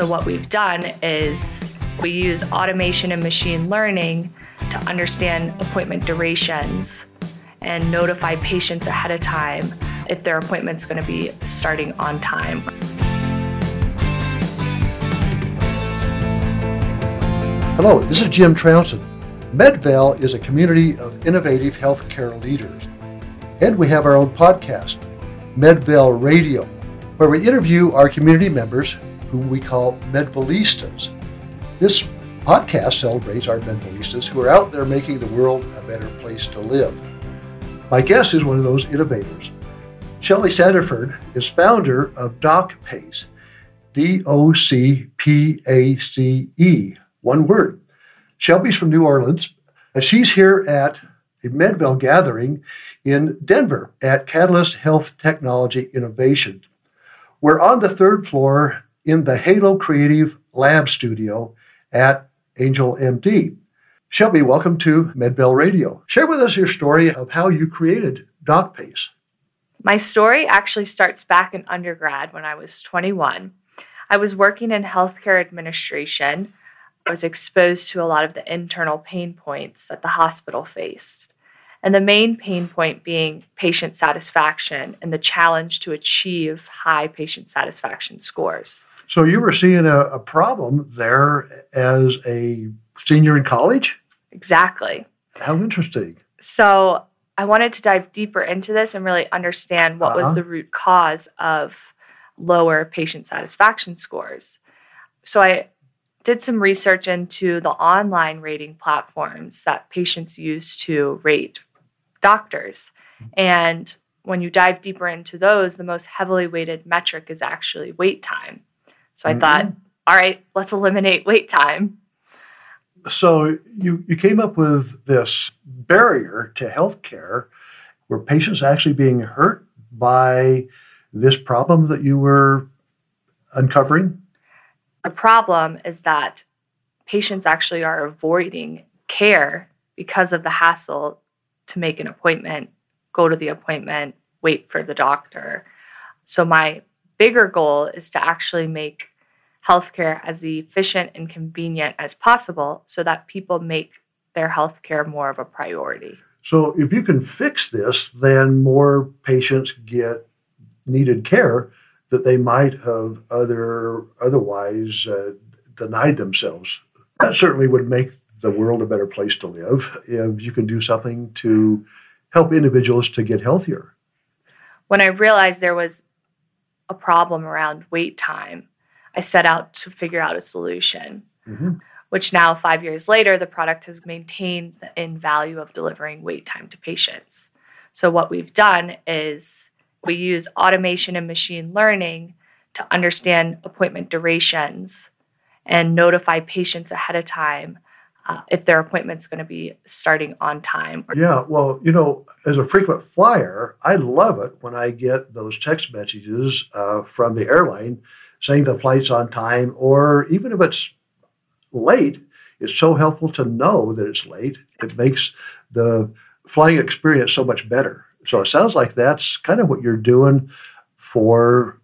So what we've done is we use automation and machine learning to understand appointment durations and notify patients ahead of time if their appointment's going to be starting on time. Hello, this is Jim Trounson. MedVal is a community of innovative healthcare leaders. And we have our own podcast, MedVal Radio, where we interview our community members who we call Medvelistas. This podcast celebrates our Medvelistas who are out there making the world a better place to live. My guest is one of those innovators. Shelby Sandiford is founder of DocPace, D-O-C-P-A-C-E, one word. Shelby's from New Orleans. She's here at a MedVal gathering in Denver at Catalyst Health Technology Innovation. We're on the third floor in the Halo Creative Lab Studio at Angel MD. Shelby, welcome to MedVal Radio. Share with us your story of how you created DocPace. My story actually starts back in undergrad when I was 21. I was working in healthcare administration. I was exposed to a lot of the internal pain points that the hospital faced, and the main pain point being patient satisfaction and the challenge to achieve high patient satisfaction scores. So you were seeing a problem there as a senior in college? Exactly. How interesting. So I wanted to dive deeper into this and really understand what was the root cause of lower patient satisfaction scores. So I did some research into the online rating platforms that patients use to rate doctors. And when you dive deeper into those, the most heavily weighted metric is actually wait time. So I thought, all right, let's eliminate wait time. So you came up with this barrier to healthcare where patients actually being hurt by this problem that you were uncovering? The problem is that patients actually are avoiding care because of the hassle to make an appointment, go to the appointment, wait for the doctor. So my bigger goal is to actually make healthcare as efficient and convenient as possible so that people make their healthcare more of a priority. So if you can fix this, then more patients get needed care that they might have otherwise denied themselves. That certainly would make the world a better place to live if you can do something to help individuals to get healthier. When I realized there was a problem around wait time, I set out to figure out a solution, which now 5 years later, the product has maintained the end value of delivering wait time to patients. So what we've done is we use automation and machine learning to understand appointment durations and notify patients ahead of time if their appointment's going to be starting on time. Yeah, well, you know, as a frequent flyer, I love it when I get those text messages from the airline saying the flight's on time, or even if it's late, it's so helpful to know that it's late. It makes the flying experience so much better. So it sounds like that's kind of what you're doing for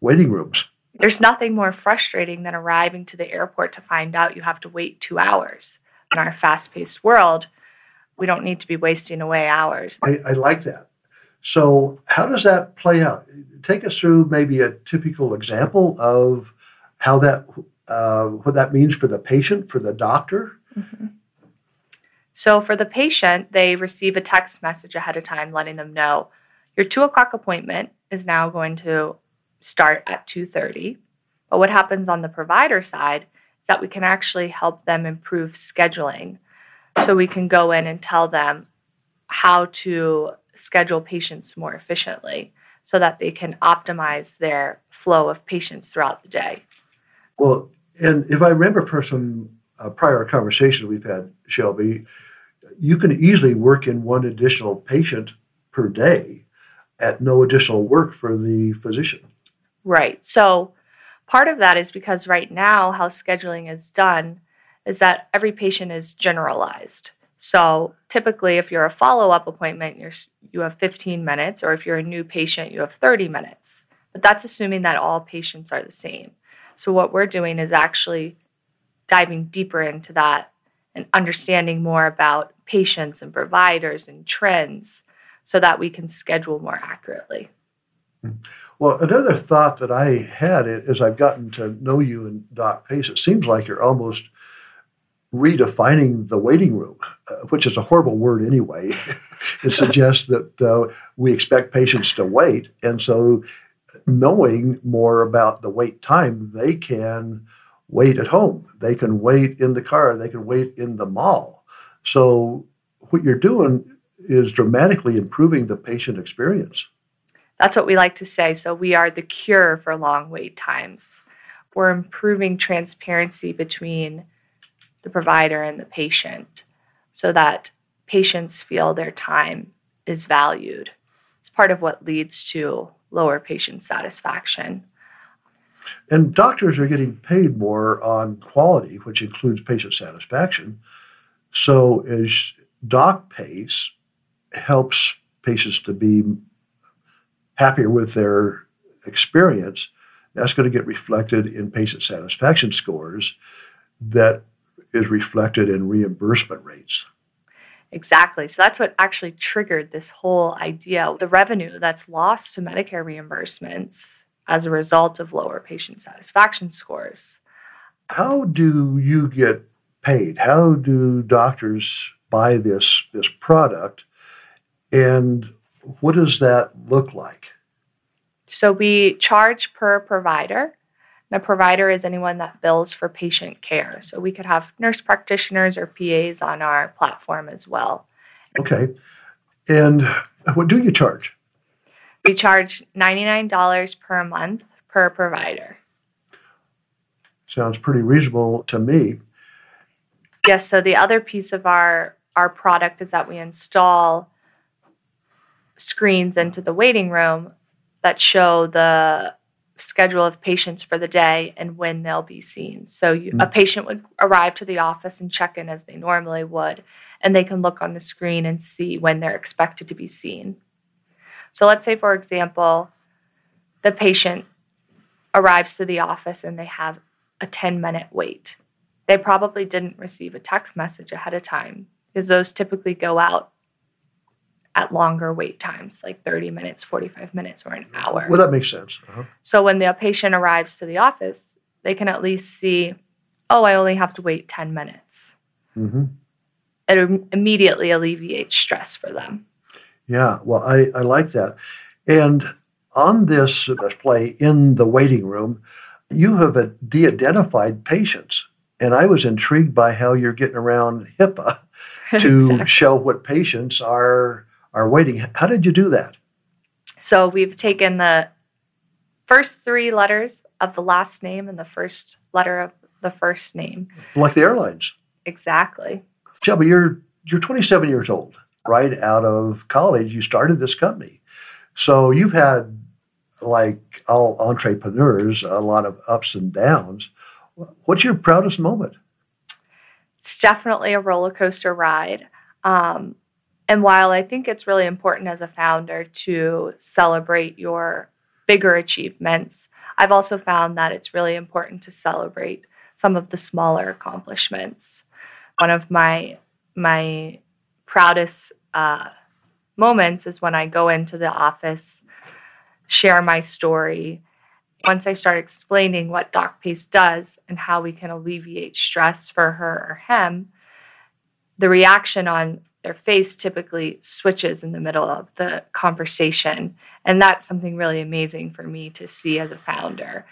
waiting rooms. There's nothing more frustrating than arriving to the airport to find out you have to wait 2 hours. In our fast-paced world, we don't need to be wasting away hours. I like that. So how does that play out? Take us through maybe a typical example of how that what that means for the patient, for the doctor. Mm-hmm. So for the patient, they receive a text message ahead of time letting them know your 2 o'clock appointment is now going to start at 2:30. But what happens on the provider side is that we can actually help them improve scheduling. So we can go in and tell them how to schedule patients more efficiently so that they can optimize their flow of patients throughout the day. Well, and if I remember from some prior conversations we've had, Shelby, you can easily work in one additional patient per day at no additional work for the physician. Right. So part of that is because right now how scheduling is done is that every patient is generalized. So typically if you're a follow-up appointment, you have 15 minutes, or if you're a new patient, you have 30 minutes. But that's assuming that all patients are the same. So what we're doing is actually diving deeper into that and understanding more about patients and providers and trends so that we can schedule more accurately. Well, another thought that I had as I've gotten to know you and DocPace, it seems like you're almost redefining the waiting room, which is a horrible word anyway. It suggests that we expect patients to wait. And so knowing more about the wait time, they can wait at home. They can wait in the car. They can wait in the mall. So what you're doing is dramatically improving the patient experience. That's what we like to say. So we are the cure for long wait times. We're improving transparency between the provider and the patient so that patients feel their time is valued. It's part of what leads to lower patient satisfaction. And doctors are getting paid more on quality, which includes patient satisfaction. So as DocPace helps patients to be happier with their experience, that's going to get reflected in patient satisfaction scores that is reflected in reimbursement rates. Exactly. So that's what actually triggered this whole idea, the revenue that's lost to Medicare reimbursements as a result of lower patient satisfaction scores. How do you get paid? How do doctors buy this product? And what does that look like? So we charge per provider. And a provider is anyone that bills for patient care. So we could have nurse practitioners or PAs on our platform as well. Okay. And what do you charge? We charge $99 per month per provider. Sounds pretty reasonable to me. Yes. So the other piece of our product is that we install screens into the waiting room that show the schedule of patients for the day and when they'll be seen. So a patient would arrive to the office and check in as they normally would, and they can look on the screen and see when they're expected to be seen. So let's say, for example, the patient arrives to the office and they have a 10-minute wait. They probably didn't receive a text message ahead of time because those typically go out at longer wait times, like 30 minutes, 45 minutes, or an hour. Well, that makes sense. Uh-huh. So when the patient arrives to the office, they can at least see, oh, I only have to wait 10 minutes. Mm-hmm. It immediately alleviates stress for them. Yeah, well, I like that. And on this display in the waiting room, you have de-identified patients. And I was intrigued by how you're getting around HIPAA to exactly show what patients are waiting. How did you do that? So we've taken the first three letters of the last name and the first letter of the first name. Like the airlines. Exactly. Shelby, you're 27 years old. Right out of college, you started this company. So you've had, like all entrepreneurs, a lot of ups and downs. What's your proudest moment? It's definitely a roller coaster ride. And while I think it's really important as a founder to celebrate your bigger achievements, I've also found that it's really important to celebrate some of the smaller accomplishments. One of my proudest moments is when I go into the office, share my story. Once I start explaining what DocPace does and how we can alleviate stress for her or him, the reaction on their face typically switches in the middle of the conversation. And that's something really amazing for me to see as a founder,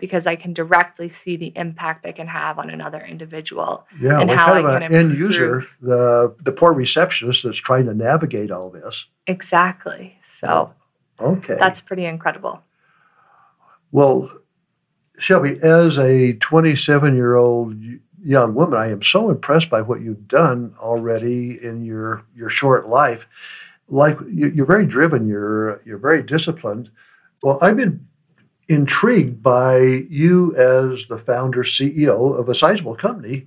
because I can directly see the impact I can have on another individual. Yeah, and how kind I of an end user, the poor receptionist that's trying to navigate all this. Exactly. So okay, that's pretty incredible. Well, Shelby, as a 27-year-old young woman, I am so impressed by what you've done already in your short life. Like you're very driven, you're very disciplined. Well, I've been intrigued by you as the founder CEO of a sizable company.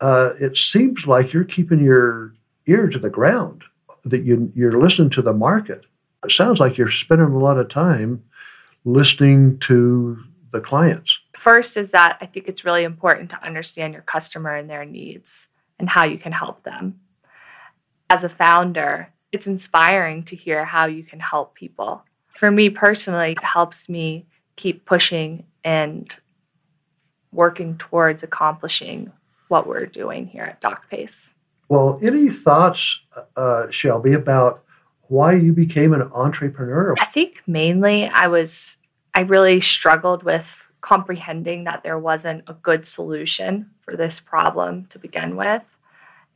It seems like you're keeping your ear to the ground, that you're listening to the market. It sounds like you're spending a lot of time listening to the clients. First is that I think it's really important to understand your customer and their needs and how you can help them. As a founder, it's inspiring to hear how you can help people. For me personally, it helps me keep pushing and working towards accomplishing what we're doing here at DocPace. Well, any thoughts, Shelby, about why you became an entrepreneur? I think mainly I really struggled with comprehending that there wasn't a good solution for this problem to begin with.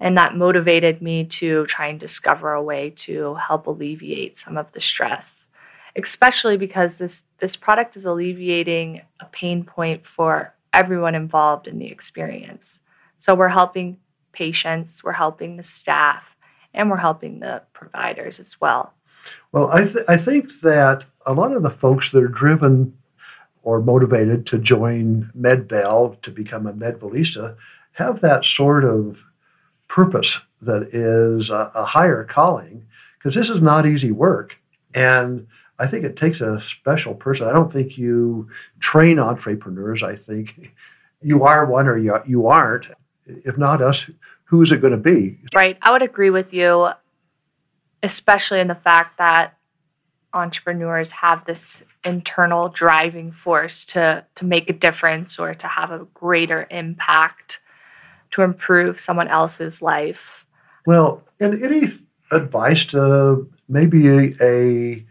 And that motivated me to try and discover a way to help alleviate some of the stress, especially because this product is alleviating a pain point for everyone involved in the experience. So we're helping patients, we're helping the staff, and we're helping the providers as well. Well, I think that a lot of the folks that are driven or motivated to join MedVal to become a Medvelista have that sort of purpose that is a higher calling, because this is not easy work. And I think it takes a special person. I don't think you train entrepreneurs. I think you are one or you aren't. If not us, who is it going to be? Right. I would agree with you, especially in the fact that entrepreneurs have this internal driving force to make a difference or to have a greater impact, to improve someone else's life. Well, and any advice to maybe a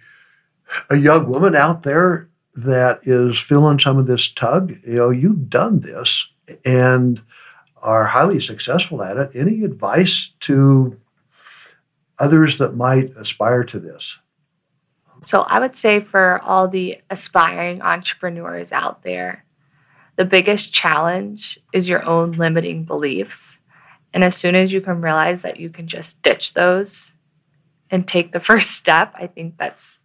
young woman out there that is feeling some of this tug? You know, you've done this and are highly successful at it. Any advice to others that might aspire to this? So I would say for all the aspiring entrepreneurs out there, the biggest challenge is your own limiting beliefs. And as soon as you can realize that you can just ditch those and take the first step, I think that's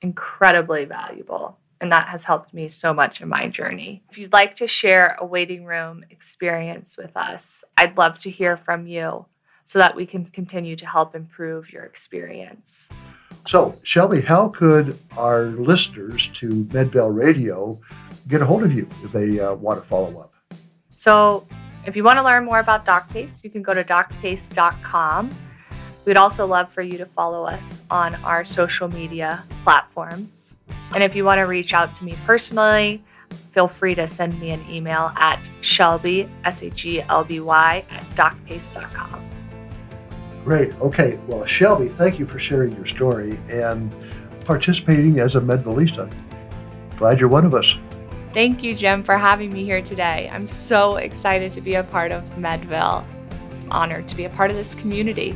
incredibly valuable. And that has helped me so much in my journey. If you'd like to share a waiting room experience with us, I'd love to hear from you so that we can continue to help improve your experience. So, Shelby, how could our listeners to MedVal Radio get a hold of you if they want to follow up? So if you want to learn more about DocPace, you can go to docpace.com. We'd also love for you to follow us on our social media platforms. And if you want to reach out to me personally, feel free to send me an email at Shelby, SHELBY, at docpace.com. Great. Okay. Well, Shelby, thank you for sharing your story and participating as a Medvelista. Glad you're one of us. Thank you, Jim, for having me here today. I'm so excited to be a part of Medval. Honored to be a part of this community.